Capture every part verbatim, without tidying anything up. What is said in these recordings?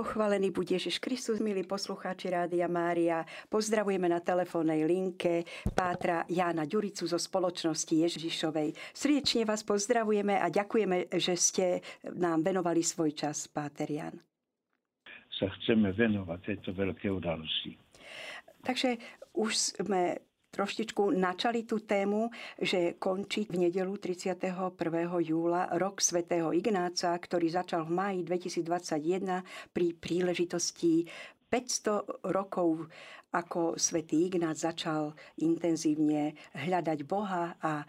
Pochválený buď Ježiš Kristus, milí poslucháči Rádia Mária. Pozdravujeme na telefónnej linke Pátra Jána Ďuricu zo spoločnosti Ježišovej. Srdečne vás pozdravujeme a ďakujeme, že ste nám venovali svoj čas, Páter Ján. Sa chceme venovať tejto veľké udalosti. Takže už sme troštičku načali tú tému, že končí v nedelu tridsiateho prvého júla rok svätého Ignáca, ktorý začal v máji dvetisícdvadsaťjeden pri príležitosti päťsto rokov, ako svätý Ignác začal intenzívne hľadať Boha a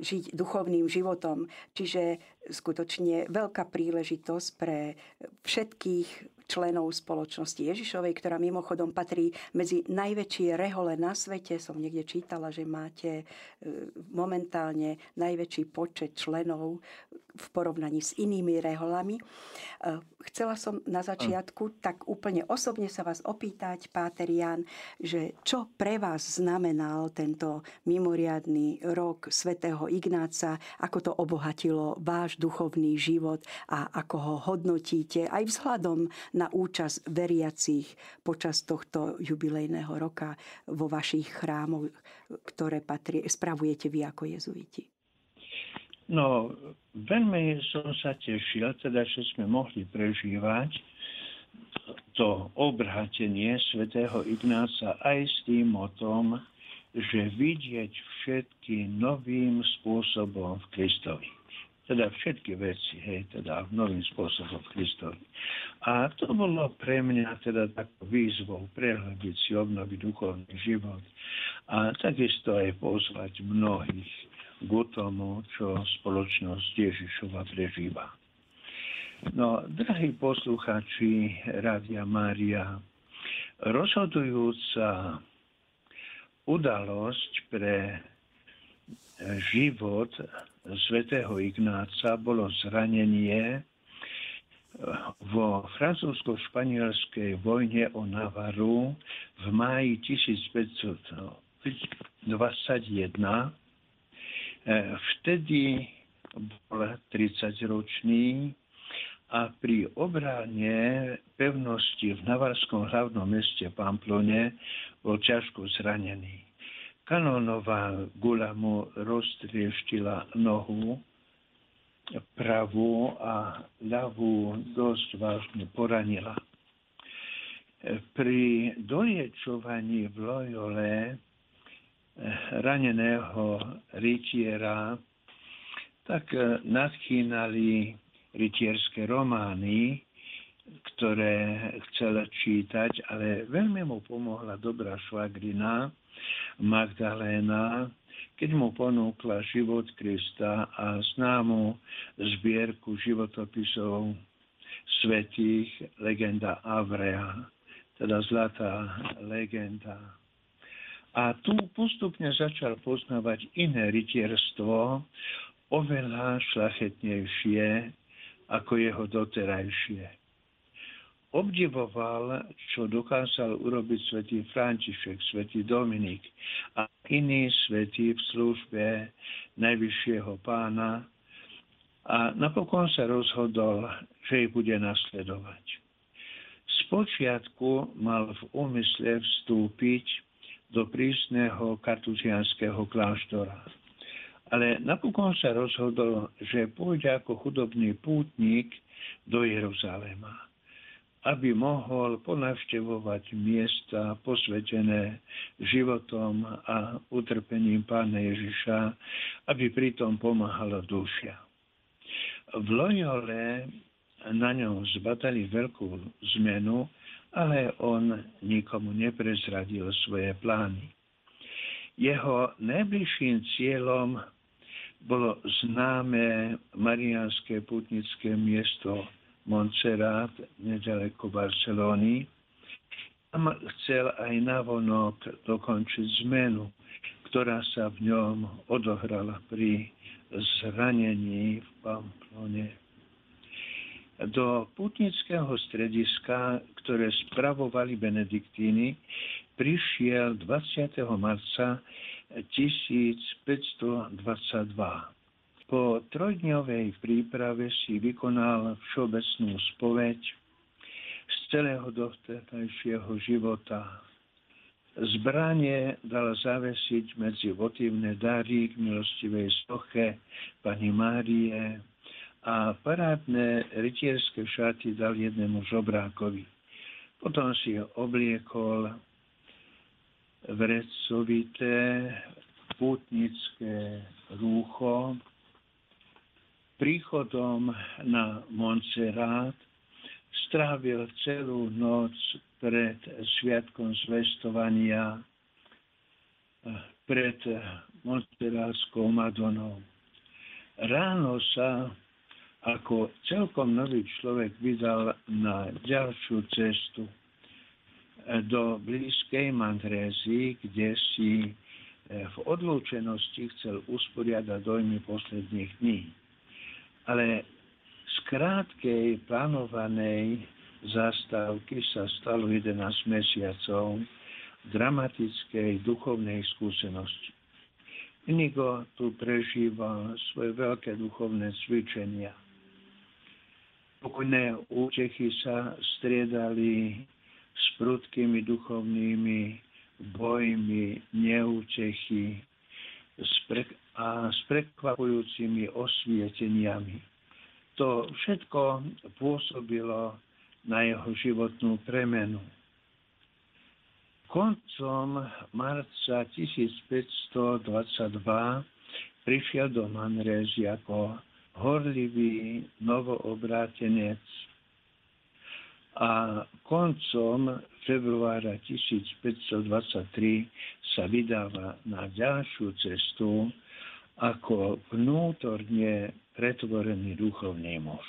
žiť duchovným životom. Čiže skutočne veľká príležitosť pre všetkých členov spoločnosti Ježišovej, ktorá mimochodom patrí medzi najväčšie rehole na svete. Som niekde čítala, že máte momentálne najväčší počet členov v porovnaní s inými reholami. Chcela som na začiatku tak úplne osobne sa vás opýtať, Páter Ján, že čo pre vás znamenal tento mimoriadny rok svätého Ignáca, ako to obohatilo váš duchovný život a ako ho hodnotíte aj vzhľadom na účasť veriacich počas tohto jubilejného roka vo vašich chrámoch, ktoré patrí, spravujete vy ako jezuiti? No, veľmi som sa tešil, teda, že sme mohli prežívať to obratenie svätého Ignáca aj s tým o tom, že vidieť všetky novým spôsobom v Kristovi. Teda všetky veci, hej, teda novým spôsobom Kristovi. A to bolo pre mňa teda takou výzvou prehľadiť si, obnoviť duchovný život a takisto aj pozvať mnohých k tomu, čo spoločnosť Ježišova prežíva. No, drahí poslucháči Rádia Mária, rozhodujúca udalosť pre život svätého Ignáca bolo zranenie vo francúzsko-španielskej vojne o Navaru v máji tisícpäťstodvadsaťjeden. Vtedy bol tridsaťročný a pri obrane pevnosti v navarskom hlavnom meste Pamplone bol ťažko zranený. Kanónová guľa mu roztrieštila nohu, pravú a ľavú dosť vážne poranila. Pri doliečovaní v Loyole raneného rytiera tak nadchýnali rytierské romány, ktoré chcela čítať, ale veľmi mu pomohla dobrá švagrina Magdaléna, keď mu ponúkla život Krista a známu zbierku životopisov svätých Legenda Aurea, teda zlatá legenda. A tu postupne začal poznávať iné rytierstvo, oveľa šlachetnejšie ako jeho doterajšie. Obdivoval, čo dokázal urobiť svätý František, svätý Dominik a iní svätí v službe najvyššieho Pána a napokon sa rozhodol, že ich bude nasledovať. Spočiatku mal v úmysle vstúpiť do prísneho kartuziánskeho kláštora, ale napokon sa rozhodol, že pôjde ako chudobný pútnik do Jeruzalema, aby mohol ponavštevovať miesta posvetené životom a utrpením Pána Ježiša, aby pritom pomáhala duša. V Loyole na ňom zbadali veľkú zmenu, ale on nikomu neprezradil svoje plány. Jeho najbližším cieľom bolo známe mariánske putnické miesto Montserrat, nedaleko Barcelóny. Tam chcel aj navonok dokončiť zmenu, ktorá sa v ňom odohrala pri zranení v Pamplone. Do putnického strediska, ktoré spravovali benediktíny, prišiel dvadsiateho marca tisícpäťstodvadsaťdva. Po trojdňovej príprave si vykonal všeobecnú spoveď s celého dovtedajšieho života. Zbranie dala zavesiť medzi votivné dary k milostivej soche Pani Márie a parádne rytierské šaty dal jednému žobrákovi. Potom si ho obliekol vrecovité pútnické rúcho. Príchodom na Montserrat strávil celú noc pred sviatkom zvestovania, pred Montserrátskou Madonou. Ráno sa ako celkom nový človek vydal na ďalšiu cestu do blízkej Manrésy, kde si v odlúčenosti chcel usporiadať dojmy posledných dní. Ale z krátkej plánovanej zastávky sa stalo jedenásť mesiacov dramatickej duchovnej skúsenosti. Inigo tu prežíval svoje veľké duchovné cvičenia. Pokojné útechy sa striedali s prudkými duchovnými bojmi, neútechy a s prekvapujúcimi osvieteniami. To všetko pôsobilo na jeho životnú premenu. Koncom marca tisícpäťstodvadsaťdva prišiel do Manrézy ako horlivý novoobrátenec a koncom februára tisícpäťstodvadsaťtri sa vydáva na ďalšiu cestu ako vnútorne pretvorený duchovný muž.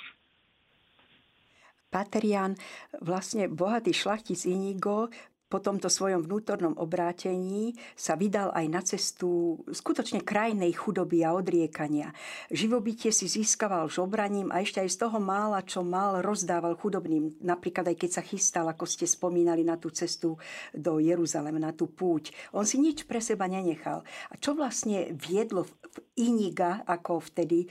Páter Ján, vlastne bohatý šľachtic Inigo po tomto svojom vnútornom obrátení sa vydal aj na cestu skutočne krajnej chudoby a odriekania. Živobytie si získaval žobraním a ešte aj z toho mála, čo mal, rozdával chudobným. Napríklad aj keď sa chystal, ako ste spomínali, na tú cestu do Jeruzalema, na tú púť. On si nič pre seba nenechal. A čo vlastne viedlo Iniga, ako vtedy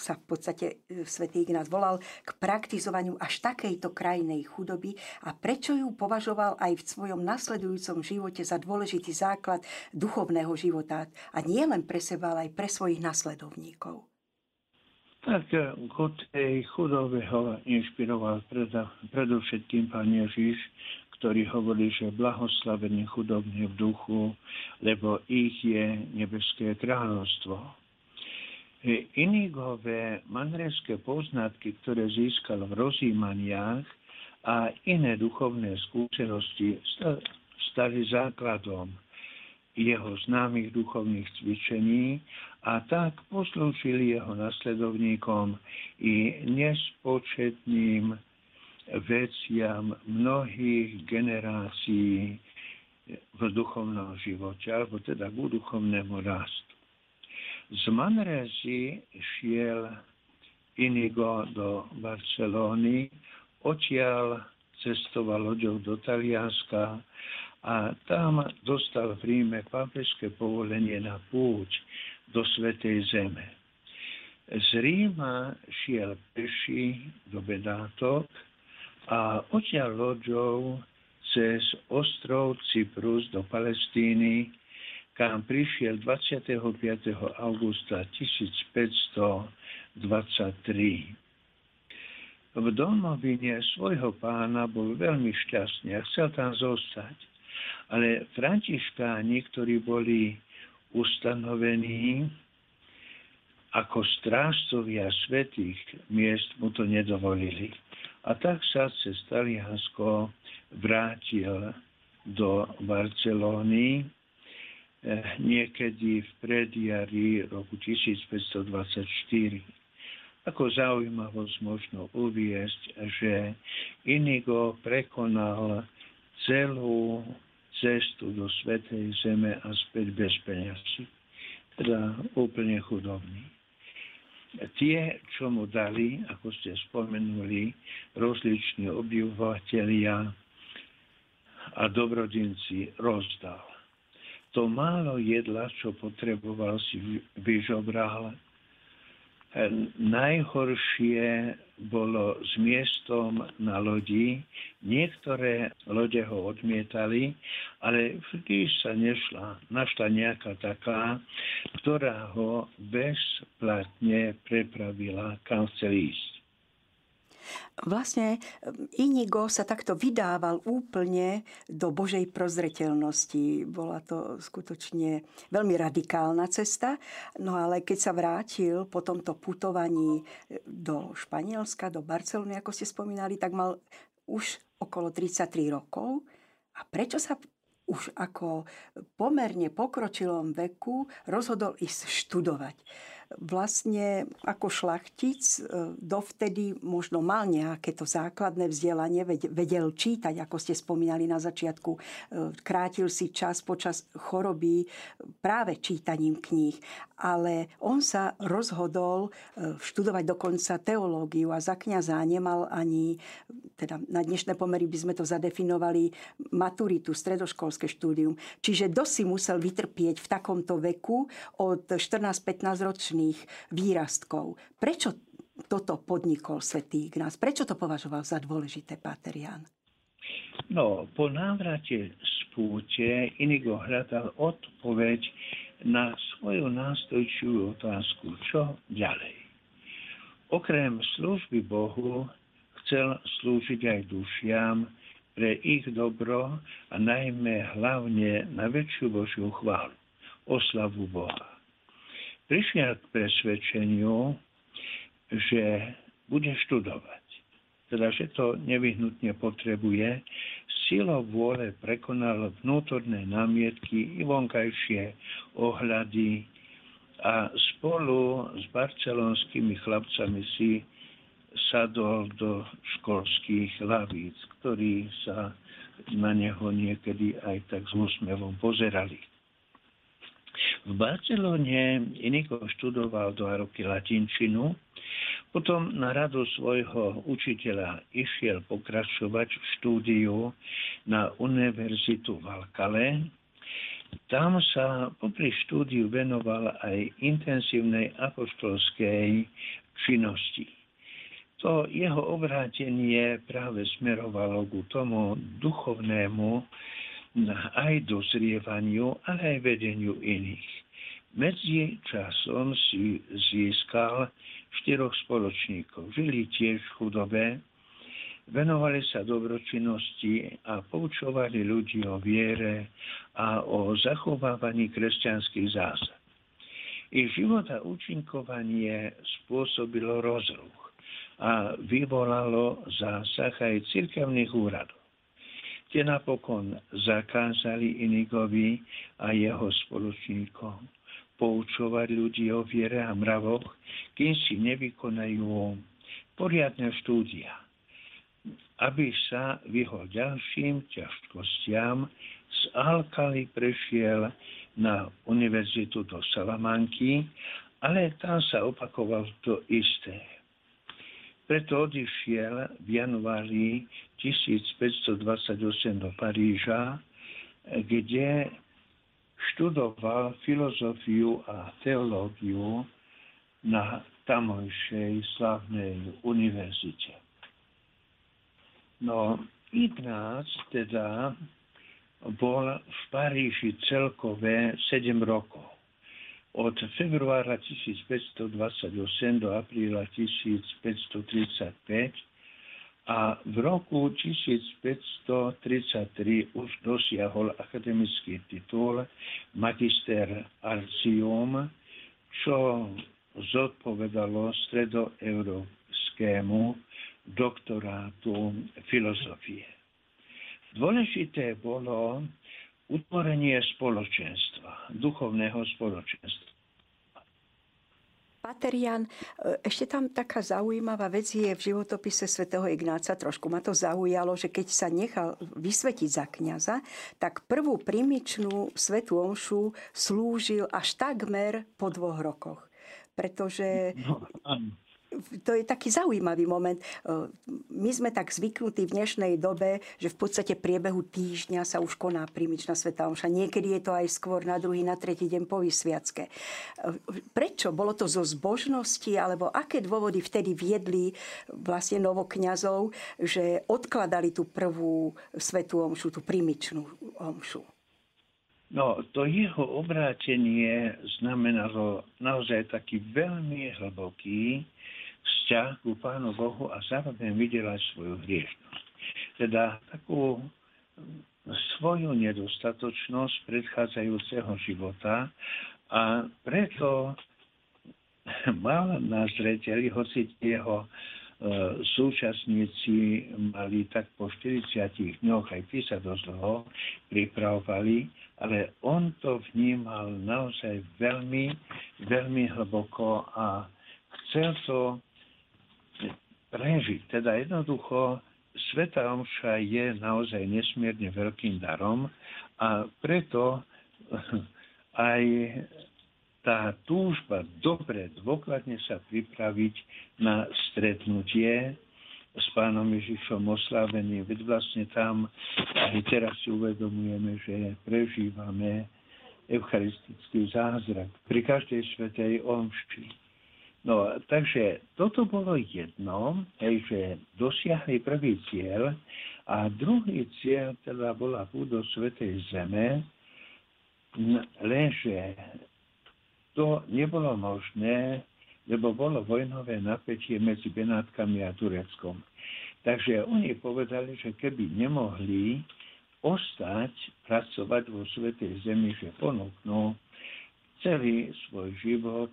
sa v podstate svätý Ignác volal, k praktizovaniu až takejto krajnej chudoby a prečo ju považoval aj v v svojom nasledujúcom živote za dôležitý základ duchovného života a nie len pre seba, ale aj pre svojich nasledovníkov? Tak k tej chudobe ho inšpiroval predovšetkým Pán Ježiš, ktorý hovorí, že blahoslavení chudobní v duchu, lebo ich je nebeské kráľovstvo. Inigové manrézske poznatky, ktoré získal v rozjímaniach, a iné duchovné skúsenosti stali základom jeho známych duchovných cvičení a tak poslúžili jeho nasledovníkom i nespočetným veciam mnohých generácií v duchovnom živote, alebo teda k duchovnému rastu. Z Manrézy šiel Inigo do Barcelóny, odtiaľ cestoval loďou do Talianska a tam dostal v Ríme pápežské povolenie na púť do Svätej Zeme. Z Ríma šiel peši do Benátok a odtiaľ loďou cez ostrov Cyprus do Palestíny, kam prišiel dvadsiateho piateho augusta tisícpäťstodvadsaťtri. V domovine svojho pána bol veľmi šťastný a chcel tam zostať. Ale františkáni, ktorí boli ustanovení ako strážcovia svätých miest, mu to nedovolili. A tak sa cez Taliansko vrátil do Barcelóny niekedy v predjari roku tisícpäťstodvadsaťštyri. Ako zaujímavosť možno uviesť, že Inigo prekonal celú cestu do Svätej Zeme a späť bez peňazí, teda úplne chudobný. Tie, čo mu dali, ako ste spomenuli, rozliční obyvatelia a dobrodinci, rozdal. To málo jedla, čo potreboval, si vyžobral. Najhoršie bolo s miestom na lodi. Niektoré lode ho odmietali, ale vždy sa nešla nafta nejaká taká, ktorá ho bezplatne prepravila, kam chcel ísť. Vlastne Inigo sa takto vydával úplne do Božej prozreteľnosti. Bola to skutočne veľmi radikálna cesta, no ale keď sa vrátil po tomto putovaní do Španielska, do Barcelóny, ako ste spomínali, tak mal už okolo tridsaťtri rokov. A prečo sa už ako pomerne pokročilom veku rozhodol ísť študovať? Vlastne ako šlachtic dovtedy možno mal nejaké to základné vzdelanie, vedel čítať, ako ste spomínali na začiatku, krátil si čas počas choroby práve čítaním kníh, ale on sa rozhodol študovať dokonca teológiu a za kňaza nemal ani, teda na dnešné pomery by sme to zadefinovali, maturitu, stredoškolské štúdium. Čiže dosť si musel vytrpieť v takomto veku od štrnásť pätnásť ročných výrastkov. Prečo toto podnikol svätý Ignác? Prečo to považoval za dôležité, páter Ján? No, po návrate z púte Inigo hľadal odpoveď na svoju nástojčivú otázku, čo ďalej. Okrem služby Bohu chcel slúžiť aj dušiam pre ich dobro a najmä hlavne na väčšiu Božiu chválu, oslavu Boha. Prišiel k presvedčeniu, že bude študovať, teda že to nevyhnutne potrebuje. Silou vôle prekonal vnútorné námietky i vonkajšie ohľady a spolu s barcelonskými chlapcami si sadol do školských lavíc, ktorí sa na neho niekedy aj tak s úsmevom pozerali. V Barcelóne Inigo študoval dva roky latinčinu, potom na radu svojho učiteľa išiel pokračovať v štúdiu na univerzitu v Alcalé. Tam sa popri štúdiu venoval aj intenzívnej apoštolskej činnosti. To jeho obrátenie práve smerovalo k tomu duchovnému, aj dozrievaniu, ale aj vedeniu iných. Medzi časom si získal štyroch spoločníkov. Žili tiež v chudobe, venovali sa dobročinnosti a poučovali ľudí o viere a o zachovávaní kresťanských zásad. Ich život a účinkovanie spôsobilo rozruch a vyvolalo zásah aj cirkevných úradov. Tie napokon zakázali Inigovi a jeho spoločníkom poučovať ľudí o viere a mravoch, kým si nevykonajú poriadne štúdia, aby sa vyhol ďalším ťažkostiam. Z Alcaly prešiel na univerzitu do Salamanky, ale tam sa opakoval to isté. Preto odišiel v januári tisícpäťstodvadsaťosem do Paríža, kde študoval filozofiu a teológiu na tamojšej slavnej univerzite. No, Ignác teda bol v Paríži celkové sedem rokov. Od februára tisícpäťstodvadsaťosem do apríla tisícpäťstotridsaťpäť a v roku tisícpäťstotridsaťtri už dosiahol akademický titul Magister Artium, čo zodpovedalo stredoeurópskemu doktorátu filozofie. Dôležité bolo utvorenie spoločenstva, duchovného spoločenstva. Páter Ján, ešte tam taká zaujímavá vec je v životopise svätého Ignáca. Trošku ma to zaujalo, že keď sa nechal vysvetiť za kňaza, tak prvú primičnú svätú omšu slúžil až takmer po dvoch rokoch. Pretože... No, áno. to je taký zaujímavý moment. My sme tak zvyknutí v dnešnej dobe, že v podstate priebehu týždňa sa už koná prímičná svätá omša. Niekedy je to aj skôr na druhý, na tretí deň po vysviacke. Prečo? Bolo to zo zbožnosti? Alebo aké dôvody vtedy viedli vlastne novokňazov, že odkladali tú prvú svätú omšu, tú prímičnú omšu? No, to jeho obrátenie znamenalo naozaj taký veľmi hlboký vzťah ku Pánu Bohu a zároveň vydierať svoju hriešnosť. Teda takú svoju nedostatočnosť predchádzajúceho života, a preto mal na zreteli, hoci jeho súčasníci mali tak po štyridsiatich dňoch aj písať dosť dlho, pripravovali, ale on to vnímal naozaj veľmi, veľmi hlboko a chcel to prežiť. Teda jednoducho, svätá omša je naozaj nesmierne veľkým darom a preto aj tá túžba dobre, dôkladne sa pripraviť na stretnutie s Pánom Ježišom osláveným. Veď vlastne tam, aj teraz si uvedomujeme, že prežívame eucharistický zázrak pri každej svätej omši. No, takže toto bolo jedno, hej, že dosiahli prvý cieľ, a druhý cieľ teda bola púdo svätej zeme, lenže to nebolo možné, lebo bolo vojnové napätie medzi Benátkami a Tureckom. Takže oni povedali, že keby nemohli ostať pracovať vo svätej zemi, že ponúknú celý svoj život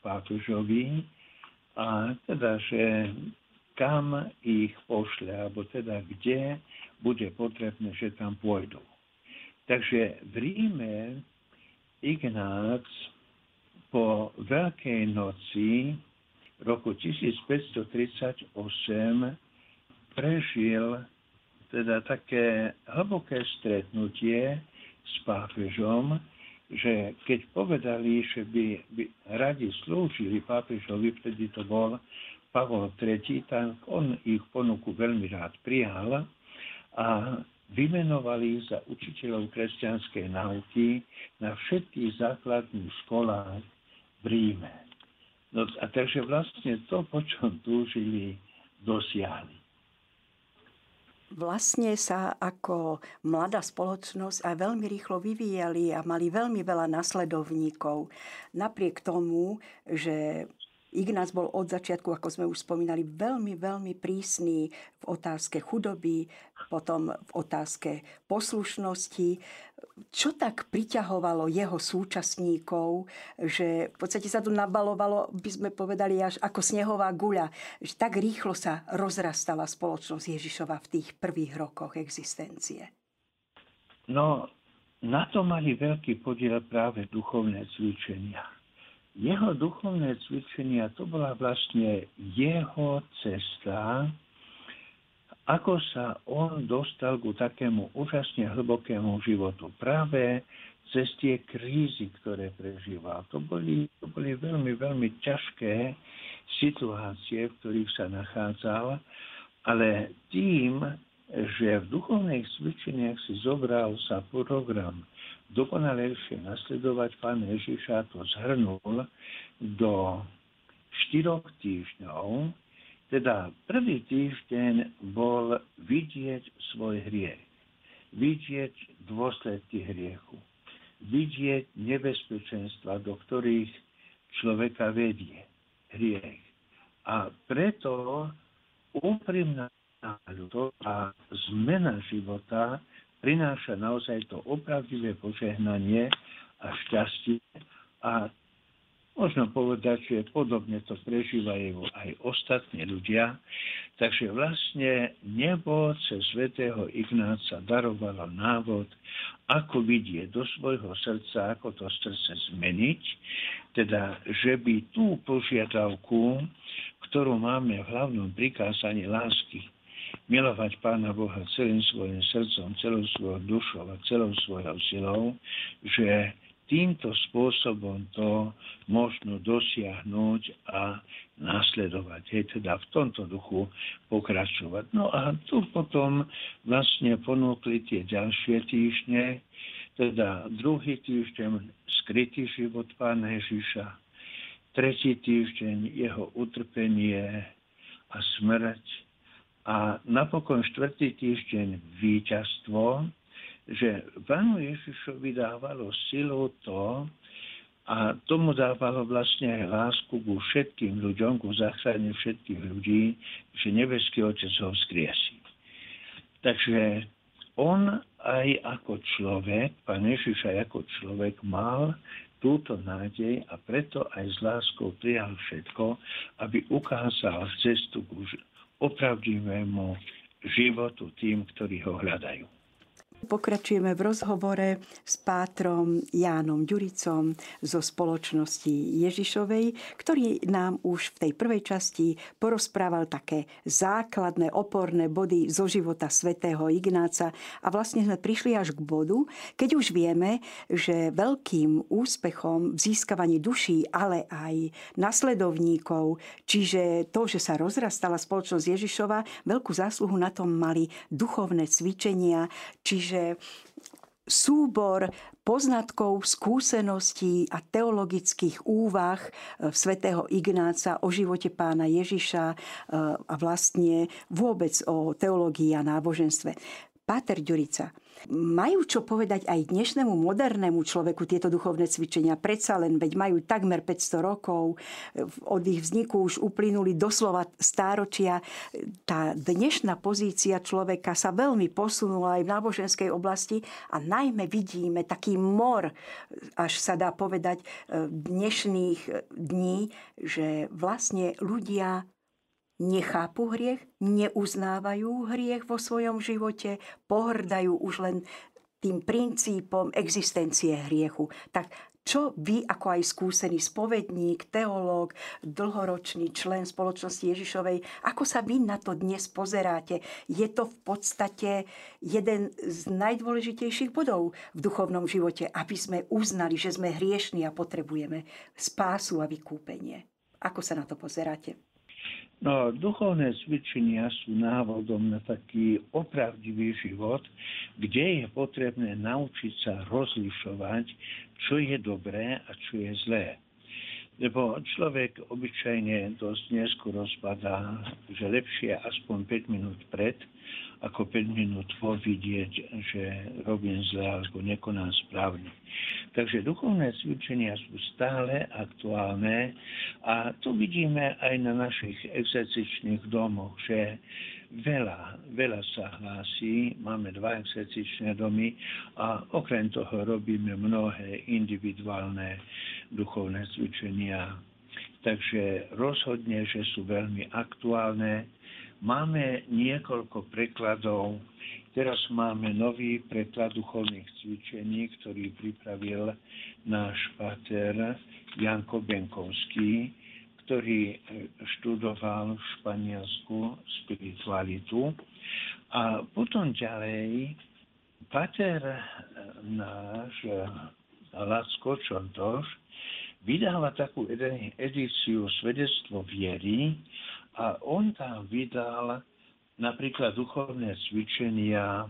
pápežovi, a teda, že kam ich pošle, alebo teda kde bude potrebné, že tam pôjdu. Takže v Ríme Ignác po Veľkej noci roku tisícpäťstotridsaťosem prežil teda také hlboké stretnutie s pápežom, že keď povedali, že by, by radi slúžili pápežovi, vtedy to bol Pavol tretí, tak on ich ponuku veľmi rád prijal a vymenovali za učiteľov kresťanskej nauky na všetkých základných školách v Ríme. No a takže vlastne to, po čom túžili, dosiahli. Vlastne sa ako mladá spoločnosť aj veľmi rýchlo vyvíjali a mali veľmi veľa nasledovníkov. Napriek tomu, že Ignác bol od začiatku, ako sme už spomínali, veľmi, veľmi prísny v otázke chudoby, potom v otázke poslušnosti. Čo tak priťahovalo jeho súčasníkov, že v podstate sa tu nabalovalo, by sme povedali, až ako snehová guľa, že tak rýchlo sa rozrastala spoločnosť Ježišova v tých prvých rokoch existencie? No, na to mali veľký podiel práve duchovné cvičenia. Jeho duchovné cvičenia, to bola vlastne jeho cesta, ako sa on dostal ku takému úžasne hlbokému životu. Práve cez tie krízy, ktoré prežíval. To boli, to boli veľmi, veľmi ťažké situácie, v ktorých sa nachádzal, ale tým, že v duchovných cvičeniach si zobral sa program dokonalejšie nasledovať Pána Ježiša, to zhrnul do štyroch týždňov. Teda prvý týždeň bol vidieť svoj hriech, vidieť dôsledky hriechu, vidieť nebezpečenstva, do ktorých človeka vedie hriech. A preto úprimná a zmena života prináša naozaj to opravdivé požehnanie a šťastie, a možno povedať, že podobne to prežívajú aj ostatní ľudia. Takže vlastne nebo cez svätého Ignáca darovalo návod, ako vidieť do svojho srdca, ako to srdce zmeniť, teda že by tú požiadavku, ktorú máme v hlavnom prikázaní lásky, milovať Pána Boha celým svojim srdcom, celou svojou dušou a celou svojou silou, že týmto spôsobom to možno dosiahnuť a nasledovať. Hej, teda v tomto duchu pokračovať. No a tu potom vlastne ponúkli tie ďalšie týždne, teda druhý týždeň skrytý život Pána Ježiša, tretí týždeň jeho utrpenie a smrť a napokon štvrtý týždeň víťazstvo, že Pánu Ježišovi dávalo silu to a tomu dávalo vlastne aj lásku ku všetkým ľuďom, ku zachrane všetkých ľudí, že nebeský Otec ho vzkriesí. Takže on aj ako človek, Pán Ježiš aj ako človek mal túto nádej a preto aj s láskou prijal všetko, aby ukázal cestu ku opravdivému životu tým, ktorí ho hľadajú. Pokračujeme v rozhovore s pátrom Jánom Ďuricom zo spoločnosti Ježišovej, ktorý nám už v tej prvej časti porozprával také základné oporné body zo života svätého Ignáca. A vlastne sme prišli až k bodu, keď už vieme, že veľkým úspechom v získavaní duší, ale aj nasledovníkov, čiže to, že sa rozrastala spoločnosť Ježišova, veľkú zásluhu na tom mali duchovné cvičenia, čiže že súbor poznatkov, skúseností a teologických úvah svätého Ignáca o živote Pána Ježiša a vlastne vôbec o teológii a náboženstve. Páter Ďurica, majú čo povedať aj dnešnému modernému človeku tieto duchovné cvičenia? Predsa len, veď majú takmer päťsto rokov, od ich vzniku už uplynuli doslova stáročia. Tá dnešná pozícia človeka sa veľmi posunula aj v náboženskej oblasti a najmä vidíme taký mor, až sa dá povedať, dnešných dní, že vlastne ľudia nechápu hriech, neuznávajú hriech vo svojom živote, pohrdajú už len tým princípom existencie hriechu. Tak čo vy, ako aj skúsený spovedník, teológ, dlhoročný člen spoločnosti Ježišovej, ako sa vy na to dnes pozeráte? Je to v podstate jeden z najdôležitejších bodov v duchovnom živote, aby sme uznali, že sme hriešni a potrebujeme spásu a vykúpenie. Ako sa na to pozeráte? No, duchovné cvičenia sú návodom na taký opravdivý život, kde je potrebné naučiť sa rozlišovať, čo je dobré a čo je zlé. Lebo človek obyčajne dosť neskoro spadá, že lepšie aspoň päť minút pred, ako päť minút po vidieť, že robím zle alebo nekonám správne. Takže duchovné cvičenia sú stále aktuálne a to vidíme aj na našich exercičných domoch, že Veľa, veľa sa hlási, máme dva exercičné domy a okrem toho robíme mnohé individuálne duchovné cvičenia. Takže rozhodne, že sú veľmi aktuálne. Máme niekoľko prekladov. Teraz máme nový preklad duchovných cvičení, ktorý pripravil náš páter Janko Benkovský, ktorý študoval v Španielsku spiritualitu. A potom ďalej pater náš Lacko Čontoš vydáva takú edíciu Svedectvo viery a on tam vydal napríklad duchovné cvičenia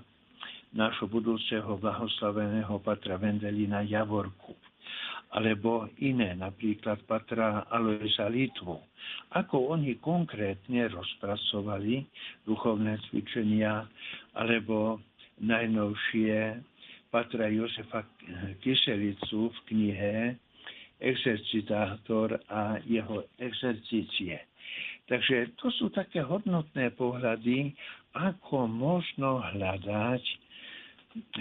nášho budúceho blahoslaveného patra Vendelina Javorku, alebo iné, napríklad patra Alojza Litvu. Ako oni konkrétne rozpracovali duchovné cvičenia, alebo najnovšie patra Jozefa Kyselicu v knihe Exercitátor a jeho exercície. Takže to sú také hodnotné pohľady, ako možno hľadať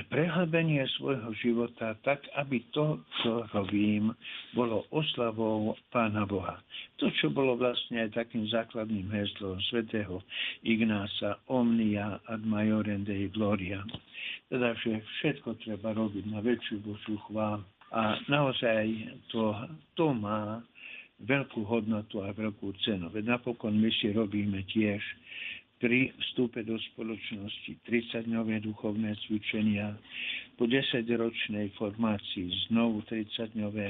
prehlbenie svojho života tak, aby to, čo robím, bolo oslavou Pána Boha. To, čo bolo vlastne takým základným heslom svätého Ignáca Omnia Ad Majorem Dei Gloria. Teda, že všetko treba robiť na väčšiu Božiu chválu. A naozaj to, to má veľkú hodnotu a veľkú cenu. Veď napokon my si robíme tiež pri vstupe do spoločnosti, tridsaťdňové duchovné cvičenia, po desaťročnej formácii znovu tridsaťdňové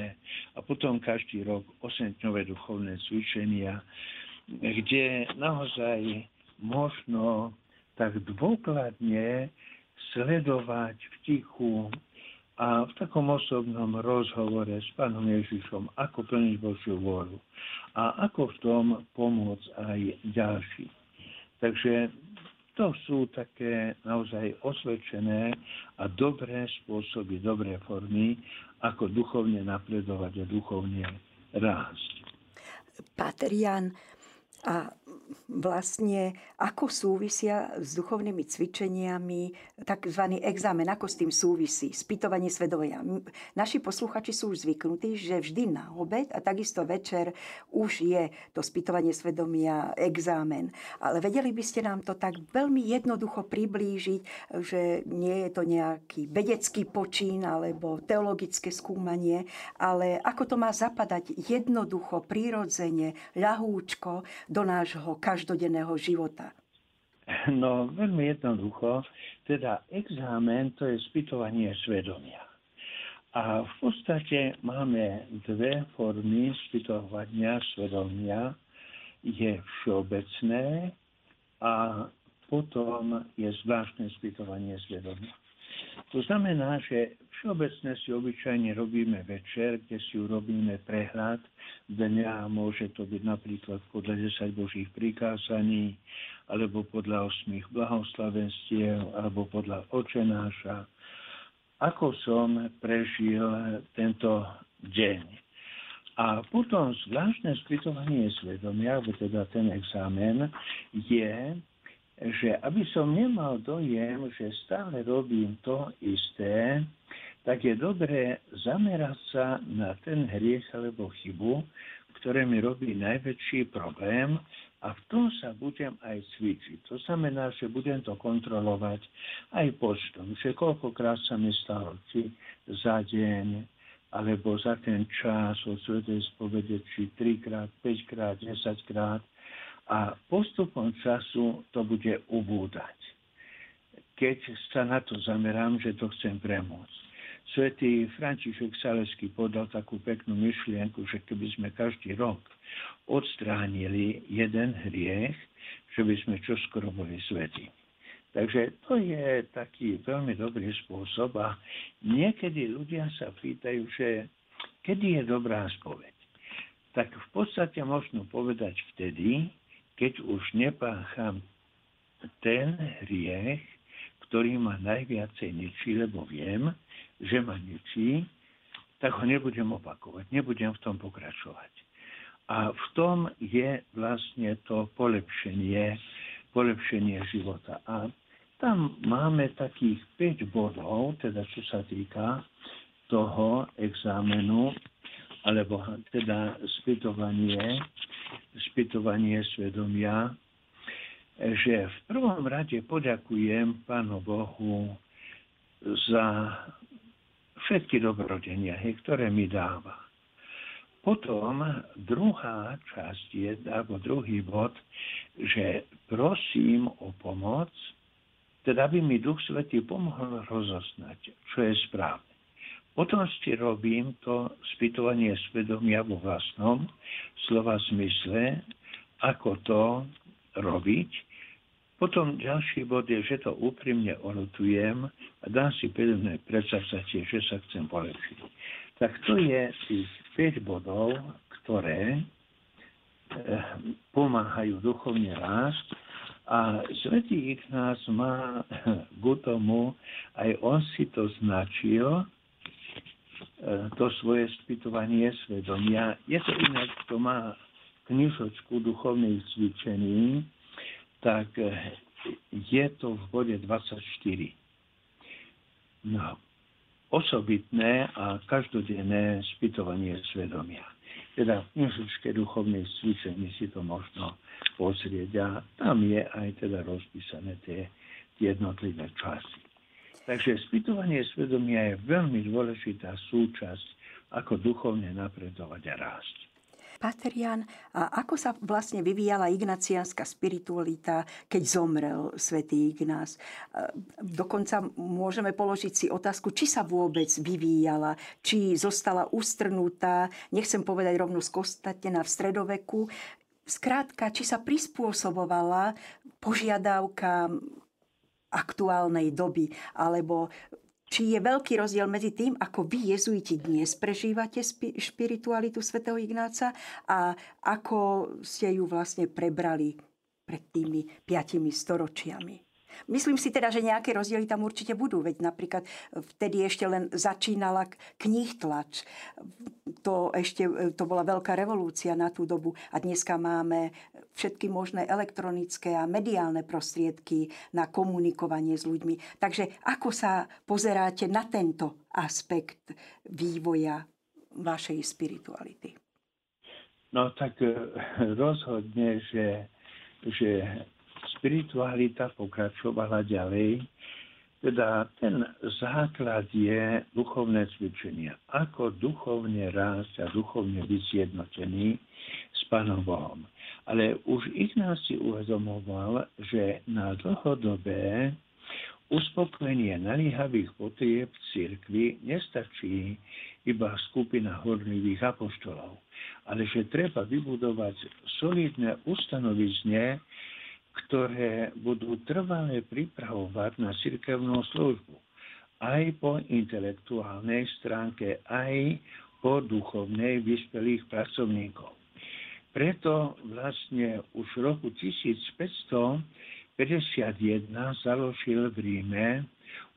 a potom každý rok osemdňové duchovné cvičenia, kde naozaj možno tak dôkladne sledovať v tichu a v takom osobnom rozhovore s Pánom Ježišom, ako plniť Božiu vôľu a ako v tom pomôcť aj ďalším. Takže to sú také naozaj osvedčené a dobré spôsoby, dobré formy, ako duchovne napredovať a duchovne rásť. Páter Ján, a vlastne ako súvisia s duchovnými cvičeniami takzvaný examen, ako s tým súvisí, spýtovanie svedomia? Naši posluchači sú už zvyknutí, že vždy na obed a takisto večer už je to spýtovanie svedomia, examen. Ale vedeli by ste nám to tak veľmi jednoducho priblížiť, že nie je to nejaký vedecký počín alebo teologické skúmanie, ale ako to má zapadať jednoducho, prirodzene, ľahúčko do nášho každodenného života? No, veľmi jednoducho. Teda examen, to je spýtovanie svedomia. A v podstate máme dve formy spýtovania svedomia. Je všeobecné a potom je zvláštne spýtovanie svedomia. To znamená, že všeobecne si obyčajne robíme večer, kde si urobíme prehľad dňa. Môže to byť napríklad podľa desať Božích prikázaní, alebo podľa osmých blahoslavenstiev, alebo podľa Očenáša. Ako som prežil tento deň. A potom zvláštne spýtovanie svedomia, teda ten examen, je, že aby som nemal dojem, že stále robím to isté, tak je dobré zamerať sa na ten hriech alebo chybu, ktoré mi robí najväčší problém, a v tom sa budem aj cvičiť. To znamená, že budem to kontrolovať aj počtom, že koľkokrát sa mi stalo, či za deň, alebo za ten čas od svätej spovede, či trikrát, päťkrát, desaťkrát, a postupom času to bude ubúdať, keď sa na to zamerám, že to chcem premôcť. Svätý František Saleský podal takú peknú myšlienku, že keby sme každý rok odstránili jeden hriech, že by sme čoskoro boli svätí. Takže to je taký veľmi dobrý spôsob a niekedy ľudia sa pýtajú, že kedy je dobrá spoveď. Tak v podstate možno povedať vtedy, keď už nepácham ten hriech, ktorý ma najviacej ničí, lebo viem, že ma ničí, tak ho nebudem opakovať, nebudem v tom pokračovať. A v tom je vlastne to polepšenie, polepšenie života. A tam máme takých päť bodov, teda čo sa týka toho examenu, alebo teda spýtovanie, spýtovanie svedomia, že v prvom rade poďakujem Pánu Bohu za všetky dobrodenia, ktoré mi dáva. Potom druhá časť je, alebo druhý bod, že prosím o pomoc, teda by mi Duch Svätý pomohol rozoznať, čo je správne. Potom si robím to spýtovanie svedomia vo vlastnom slova zmysle, ako to robiť. Potom ďalší bod je, že to úprimne oľutujem a dám si pevné predsavzatie, že sa chcem polepšiť. Tak to je tých päť bodov, ktoré pomáhajú duchovne rásť. A svätý Ignác má k tomu, aj on si to značil, to svoje spýtovanie svedomia. Je to inak, kto má knižočku duchovných cvičení, tak je to v bode dvadsaťštyri. No, osobitné a každodenné spýtovanie svedomia. Teda v knižočke duchovných cvičení si to možno pozrieť a tam je aj teda rozpísané tie, tie jednotlivé časti. Takže spýtovanie svedomia je veľmi dôležitá súčasť, ako duchovne napredovať a rásť. Páter Ján, a ako sa vlastne vyvíjala ignaciánska spiritualita, keď zomrel svätý Ignác? Dokonca môžeme položiť si otázku, či sa vôbec vyvíjala, či zostala ustrnutá, nechcem povedať rovno skostatená v stredoveku, skrátka, či sa prispôsobovala požiadavkám aktuálnej doby, alebo či je veľký rozdiel medzi tým, ako vy, jezuiti, dnes prežívate špiritualitu svätého Ignáca a ako ste ju vlastne prebrali pred tými piatimi storočiami. Myslím si teda, že nejaké rozdiely tam určite budú, veď napríklad vtedy ešte len začínala kníhtlač. To ešte to bola veľká revolúcia na tú dobu a dneska máme všetky možné elektronické a mediálne prostriedky na komunikovanie s ľuďmi. Takže ako sa pozeráte na tento aspekt vývoja vašej spirituality? No tak rozhodne, že... že... spiritualita pokračovala ďalej. Teda ten základ je duchovné cvičenie. Ako duchovne rásť a duchovne byť zjednotený s Pánom Bohom. Ale už Ignác si uvedomoval, že na dlhodobé uspokojenie naliehavých potrieb cirkvi nestačí iba skupina horlivých apoštolov. Ale že treba vybudovať solidné ustanovizne, ktoré budú trvale pripravovať na cirkevnú službu. Aj po intelektuálnej stránke, aj po duchovnej vyspelých pracovníkov. Preto vlastne už v roku tisícpäťstopäťdesiatjeden založil v Ríme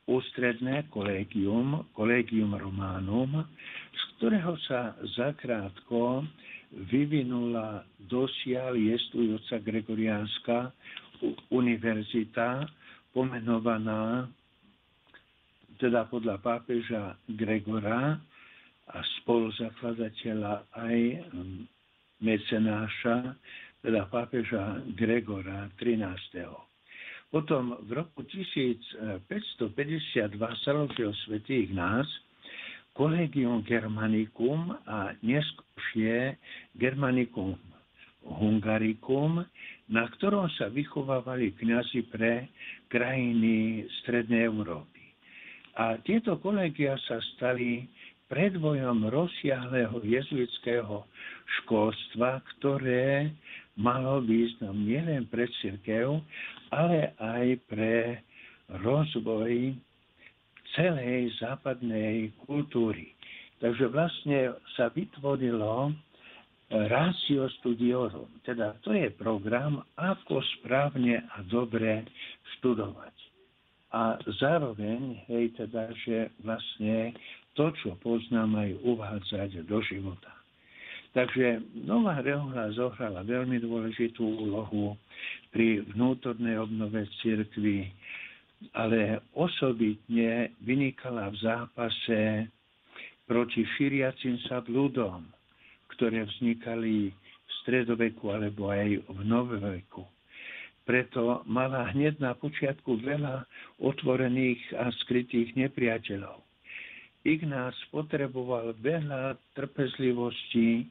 ústredné kolegium, Collegium Romanum, z ktorého sa zakrátko vyvinula dosiaľ jestujúca Gregoriánska univerzita, pomenovaná teda podľa pápeža Gregora a spoluzakladateľa aj mecenáša, teda pápeža Gregora trinásteho. Potom v roku tisícpäťstopäťdesiatdva založil svätý Ignác Collegium Germanicum a neskôršie Germanicum Hungaricum, na ktorom sa vychovávali kňazi pre krajiny Strednej Európy. A tieto kolegia sa stali predvojom rozsiahleho jezuitského školstva, ktoré malo význam nielen pre cirkev, ale aj pre rozvoj celej západnej kultúry. Takže vlastne sa vytvorilo Ratio Studiorum, teda to je program, ako správne a dobre študovať. A zároveň, hej, teda, že vlastne to, čo poznám, aj uvádzať do života. Takže nová rehoľa zohrala veľmi dôležitú úlohu pri vnútornej obnove cirkvi, ale osobitne vynikala v zápase proti šíriacim sa blúdom, ktoré vznikali v stredoveku alebo aj v novoveku. Preto mala hneď na počiatku veľa otvorených a skrytých nepriateľov. Ignác potreboval veľa trpezlivosti,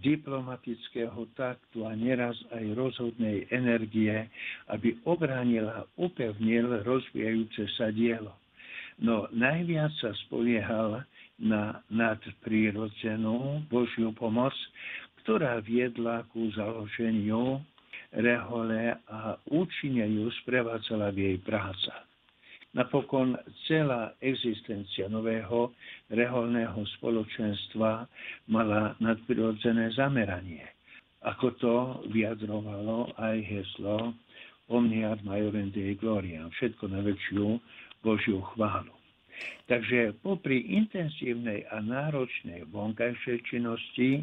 diplomatického taktu a neraz aj rozhodnej energie, aby obránil a upevnil rozvíjajúce sa dielo. No najviac sa spoliehal na nadprirodzenú Božiu pomoc, ktorá viedla ku založeniu rehole a účinne ju sprevádzala v jej práca. Napokon celá existencia nového reholného spoločenstva mala nadprirodzené zameranie, ako to vyjadrovalo aj heslo Omnia Ad Majorem Dei Gloria, všetko na väčšiu Božiu chválu. Takže popri intenzívnej a náročnej vonkajšej činnosti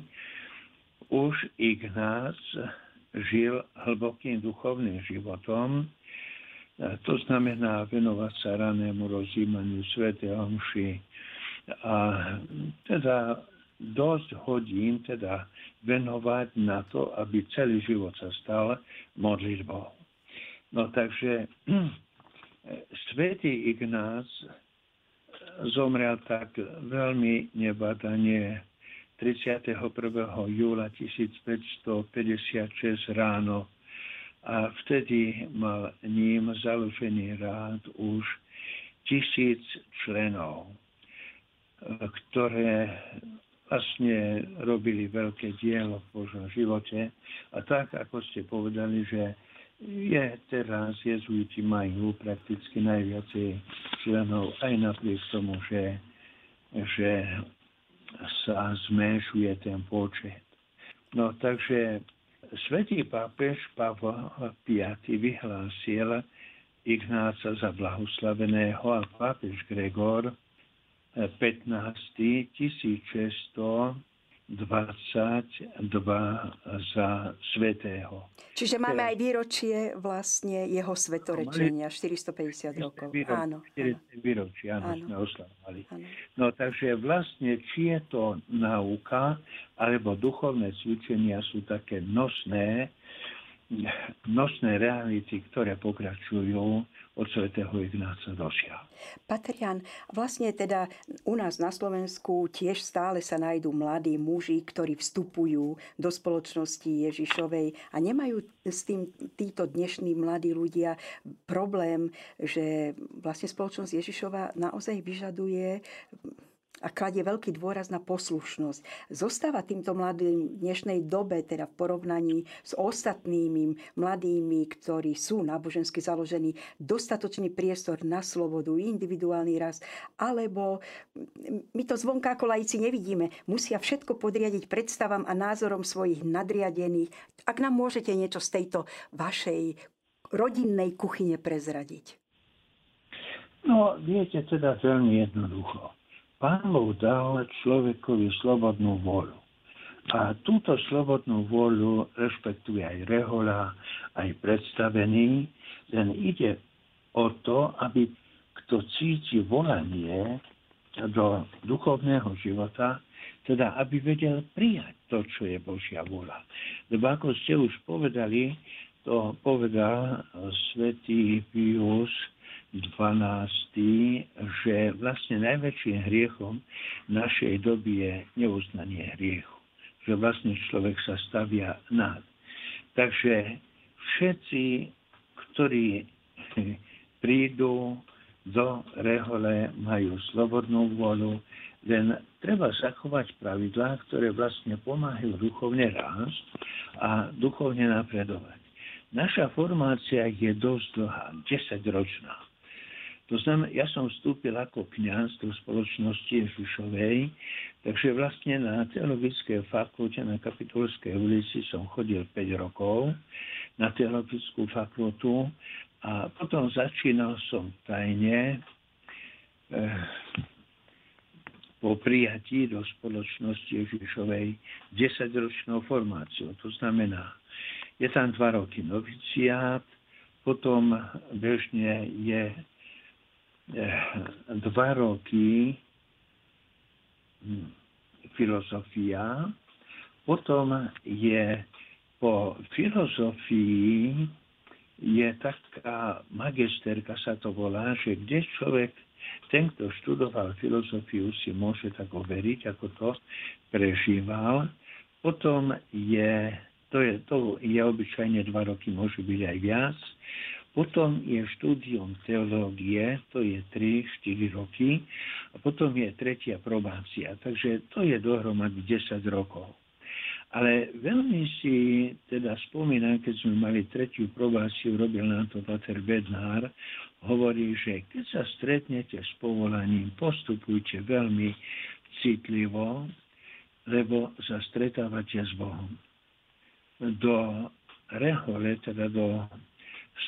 už Ignác žil hlbokým duchovným životom. To znamená venovať sa ranému rozjímaniu svätej omši a teda dosť hodín teda venovať na to, aby celý život sa stal modlitbou. No takže svätý Ignác zomrel tak veľmi nebadane tridsiateho prvého júla tisícpäťstopäťdesiatšesť ráno. A vtedy mal ním zalúfený rád už tisíc členov, ktoré vlastne robili veľké dielo v Božom živote. A tak, ako ste povedali, že je teraz jezuiti majú prakticky najviacej členov, aj napriek tomu, že, že sa zmenšuje ten počet. No takže svätý pápež Pavol piaty vyhlásil Ignáca za blahoslaveného a pápež Gregor pätnásty tisícšesťstodvadsaťdva za svätého. Čiže máme aj výročie vlastne jeho svetorečenia, štyristopäťdesiat rokov. Výročie, áno, výročie, áno, áno, sme oslavovali. Áno. No takže vlastne, či je to nauka, alebo duchovné cvičenia sú také nosné, nosné reality, ktoré pokračujú od svätého Ignáca dosiaľ. Páter Ján, vlastne teda u nás na Slovensku tiež stále sa nájdú mladí muži, ktorí vstupujú do spoločnosti Ježišovej a nemajú s tým títo dnešní mladí ľudia problém, že vlastne spoločnosť Ježišova naozaj vyžaduje a kladie veľký dôraz na poslušnosť. Zostáva týmto mladým v dnešnej dobe, teda v porovnaní s ostatnými mladými, ktorí sú nábožensky založení, dostatočný priestor na slobodu, individuálny rast, alebo my to zvonka ako laici nevidíme, musia všetko podriadiť predstavám a názorom svojich nadriadených. Ak nám môžete niečo z tejto vašej rodinnej kuchyne prezradiť? No, viete, teda veľmi jednoducho. Pán Boh dal človekovi slobodnú voľu. A túto slobodnú voľu rešpektuje aj rehoľa, aj predstavený. Len ide o to, aby kto cíti volanie do duchovného života, teda aby vedel prijať to, čo je Božia voľa. Lebo ako ste už povedali, to povedal svätý Pius dvanásty, že vlastne najväčším hriechom našej doby je neuznanie hriechu. Že vlastne človek sa stavia nad. Takže všetci, ktorí prídu do rehole, majú slobodnú vôľu, len treba zachovať pravidlá, ktoré vlastne pomáhajú duchovne rásť a duchovne napredovať. Naša formácia je dosť dlhá, desaťročná. To znamená, ja som vstúpil ako kňaz do spoločnosti Ježišovej, takže vlastne na teologickej fakulte na Kapitulskej ulici som chodil päť rokov na teologickú fakultu a potom začínal som tajne eh, po prijatí do spoločnosti Ježišovej desaťročnou formáciou. To znamená, je tam dva roky noviciát, potom bežne je dva roky filozofia, potom je po filozofii je taká magisterka sa to volá, že kde človek, ten, kto študoval filozofiu, si môže tak overiť, ako to prežíval. Potom je To je, to je obyčajne dva roky, môže byť aj viac. Potom je štúdium teológie, to je tri štyri roky. A potom je tretia probácia. Takže to je dohromady desať rokov. Ale veľmi si teda spomínam, keď sme mali tretiu probáciu, robil nám to Páter Bednár, hovorí, že keď sa stretnete s povolaním, postupujte veľmi citlivo, lebo sa stretávate s Bohom. Do rehole, teda do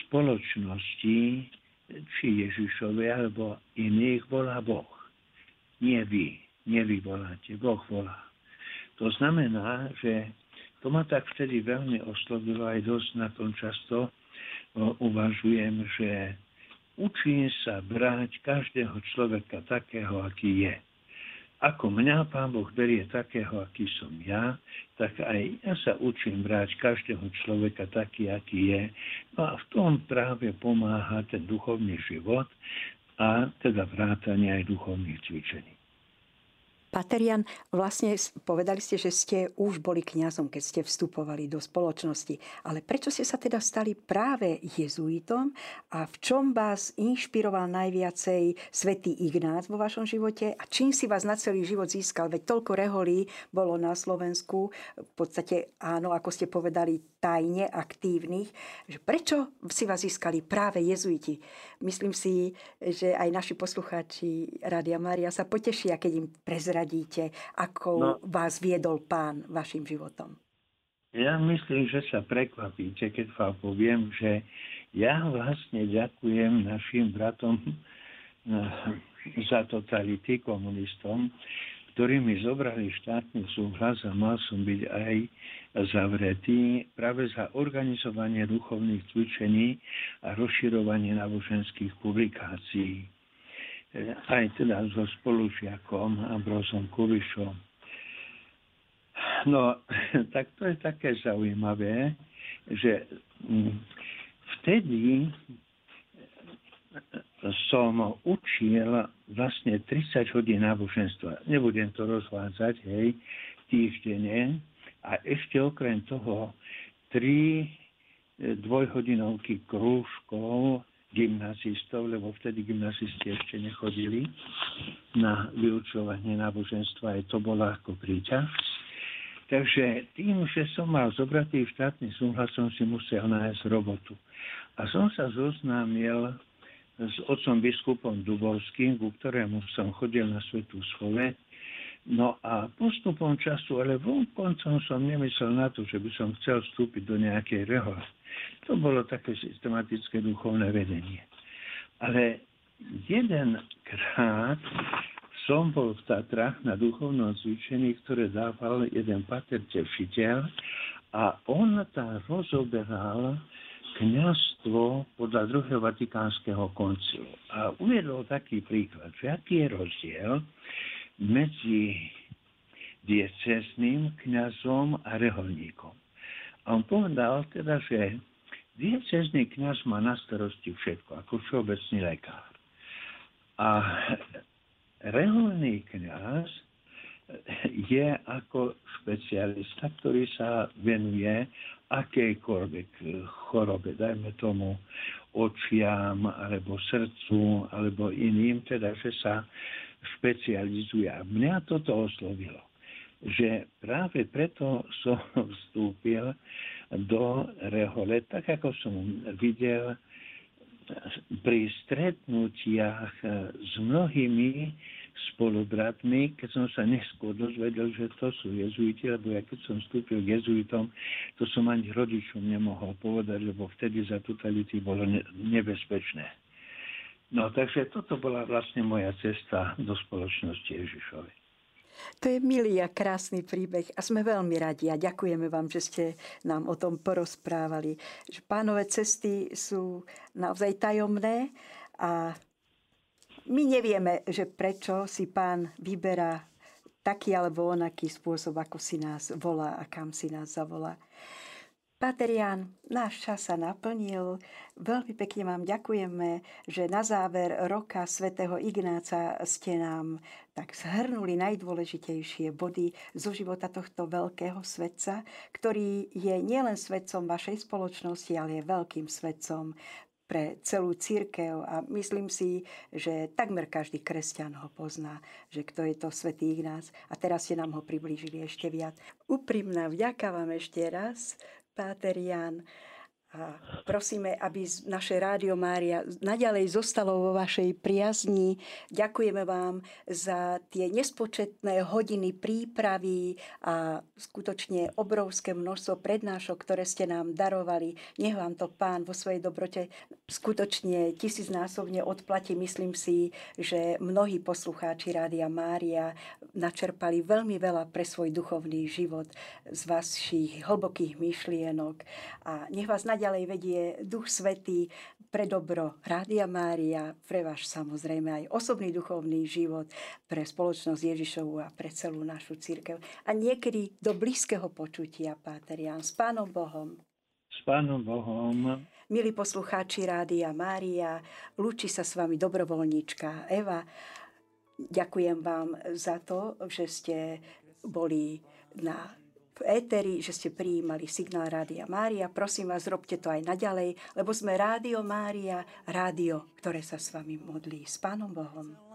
spoločnosti, či Ježišovej, alebo iných, volá Boh. Nie vy, nie vy voláte, Boh volá. To znamená, že to ma tak vtedy veľmi oslovilo, aj dosť na tom často uvažujem, že učím sa brať každého človeka takého, aký je. Ako mňa Pán Boh berie takého, aký som ja, tak aj ja sa učím brať každého človeka taký, aký je. No a v tom práve pomáha ten duchovný život a teda vrátanie aj duchovných cvičení. Páter Ján, vlastne povedali ste, že ste už boli kňazom, keď ste vstupovali do spoločnosti. Ale prečo ste sa teda stali práve jezuitom a v čom vás inšpiroval najviacej svätý Ignác vo vašom živote a čím si vás na celý život získal? Veď toľko reholí bolo na Slovensku, v podstate áno, ako ste povedali, tajne aktívnych. Prečo si vás získali práve jezuiti? Myslím si, že aj naši poslucháči Rádia Mária sa potešia, keď im prezradí, radíte, ako no, vás viedol Pán vašim životom? Ja myslím, že sa prekvapíte, keď vám poviem, že ja vlastne ďakujem našim bratom za totality komunistom, ktorí mi zobrali štátny súhlas a mal som byť aj zavretý práve za organizovanie duchovných cvičení a rozširovanie náboženských publikácií. Aj teda so spolužiakom Ambrózom Kubišom. No, tak to je také zaujímavé, že vtedy som učil vlastne tridsať hodín náboženstva. Nebudem to rozvádzať, hej, týždenne. A ešte okrem toho tri dvojhodinovky krúžkov gymnazistov, lebo vtedy gymnazisti ešte nechodili na vyučovanie náboženstva, aj to bola ako príťaž. Takže tým, že som mal zobratý štátny súhlas, som si musel nájsť robotu. A som sa zoznámil s otcom biskupom Dubovským, ku ktorému som chodil na svätú spoveď. No a postupom času, ale vonkoncom som nemyslel na to, že by som chcel vstúpiť do nejakej rehole. To bolo také systematické duchovné vedenie. Ale jedenkrát som bol v Tatrách na duchovnom cvičení, ktoré dával jeden pater tešiteľ a on tam rozoberal kňazstvo podľa druhého vatikánskeho koncilu. A uvedol taký príklad, že aký je rozdiel medzi diecézným kňazom a reholníkom. A on povedal teda, že diecézny kňaz má na starosti všetko, ako všeobecný lekár. A reholný kňaz je ako špecialista, ktorý sa venuje akejkoľvek chorobe, dajme tomu očiam, alebo srdcu, alebo iným, teda, že sa špecializuje. A mňa toto oslovilo, že práve preto som vstúpil do rehole, tak ako som videl pri stretnutiach s mnohými spolubratmi, keď som sa neskôr dozvedel, že to sú jezuiti, lebo ja keď som vstúpil k jezuitom, to som ani rodičom nemohol povedať, lebo vtedy za totality bolo nebezpečné. No takže toto bola vlastne moja cesta do spoločnosti Ježišovej. To je milý a krásny príbeh a sme veľmi radi a ďakujeme vám, že ste nám o tom porozprávali. Že pánové cesty sú naozaj tajomné a my nevieme, že prečo si pán vyberá taký alebo onaký spôsob, ako si nás volá a kam si nás zavolá. Páter Ján, náš čas sa naplnil. Veľmi pekne vám ďakujeme, že na záver roka svätého Ignáca ste nám tak zhrnuli najdôležitejšie body zo života tohto veľkého svätca, ktorý je nielen svätcom vašej spoločnosti, ale je veľkým svätcom pre celú cirkev. A myslím si, že takmer každý kresťan ho pozná, že kto je to svätý Ignác. A teraz ste nám ho priblížili ešte viac. Úprimná vďaka vám ešte raz, Páter Ján, a prosíme, aby naše Rádio Mária naďalej zostalo vo vašej priazni. Ďakujeme vám za tie nespočetné hodiny prípravy a skutočne obrovské množstvo prednášok, ktoré ste nám darovali. Nech vám to Pán vo svojej dobrote skutočne tisícnásobne odplatí. Myslím si, že mnohí poslucháči Rádia Mária načerpali veľmi veľa pre svoj duchovný život z vašich hlbokých myšlienok. A nech vás naďalej vedie Duch Svätý pre dobro Rádia Mária, pre váš samozrejme aj osobný duchovný život, pre spoločnosť Ježišovu a pre celú našu cirkev. A niekedy do blízkeho počutia, Páter Ján. S Pánom Bohom. S Pánom Bohom. Milí poslucháči Rádia Mária, lúči sa s vami dobrovoľníčka Eva. Ďakujem vám za to, že ste boli na éteri, že ste prijímali signál Rádia Mária. Prosím vás, robte to aj naďalej, lebo sme Rádio Mária, rádio, ktoré sa s vami modlí. S Pánom Bohom.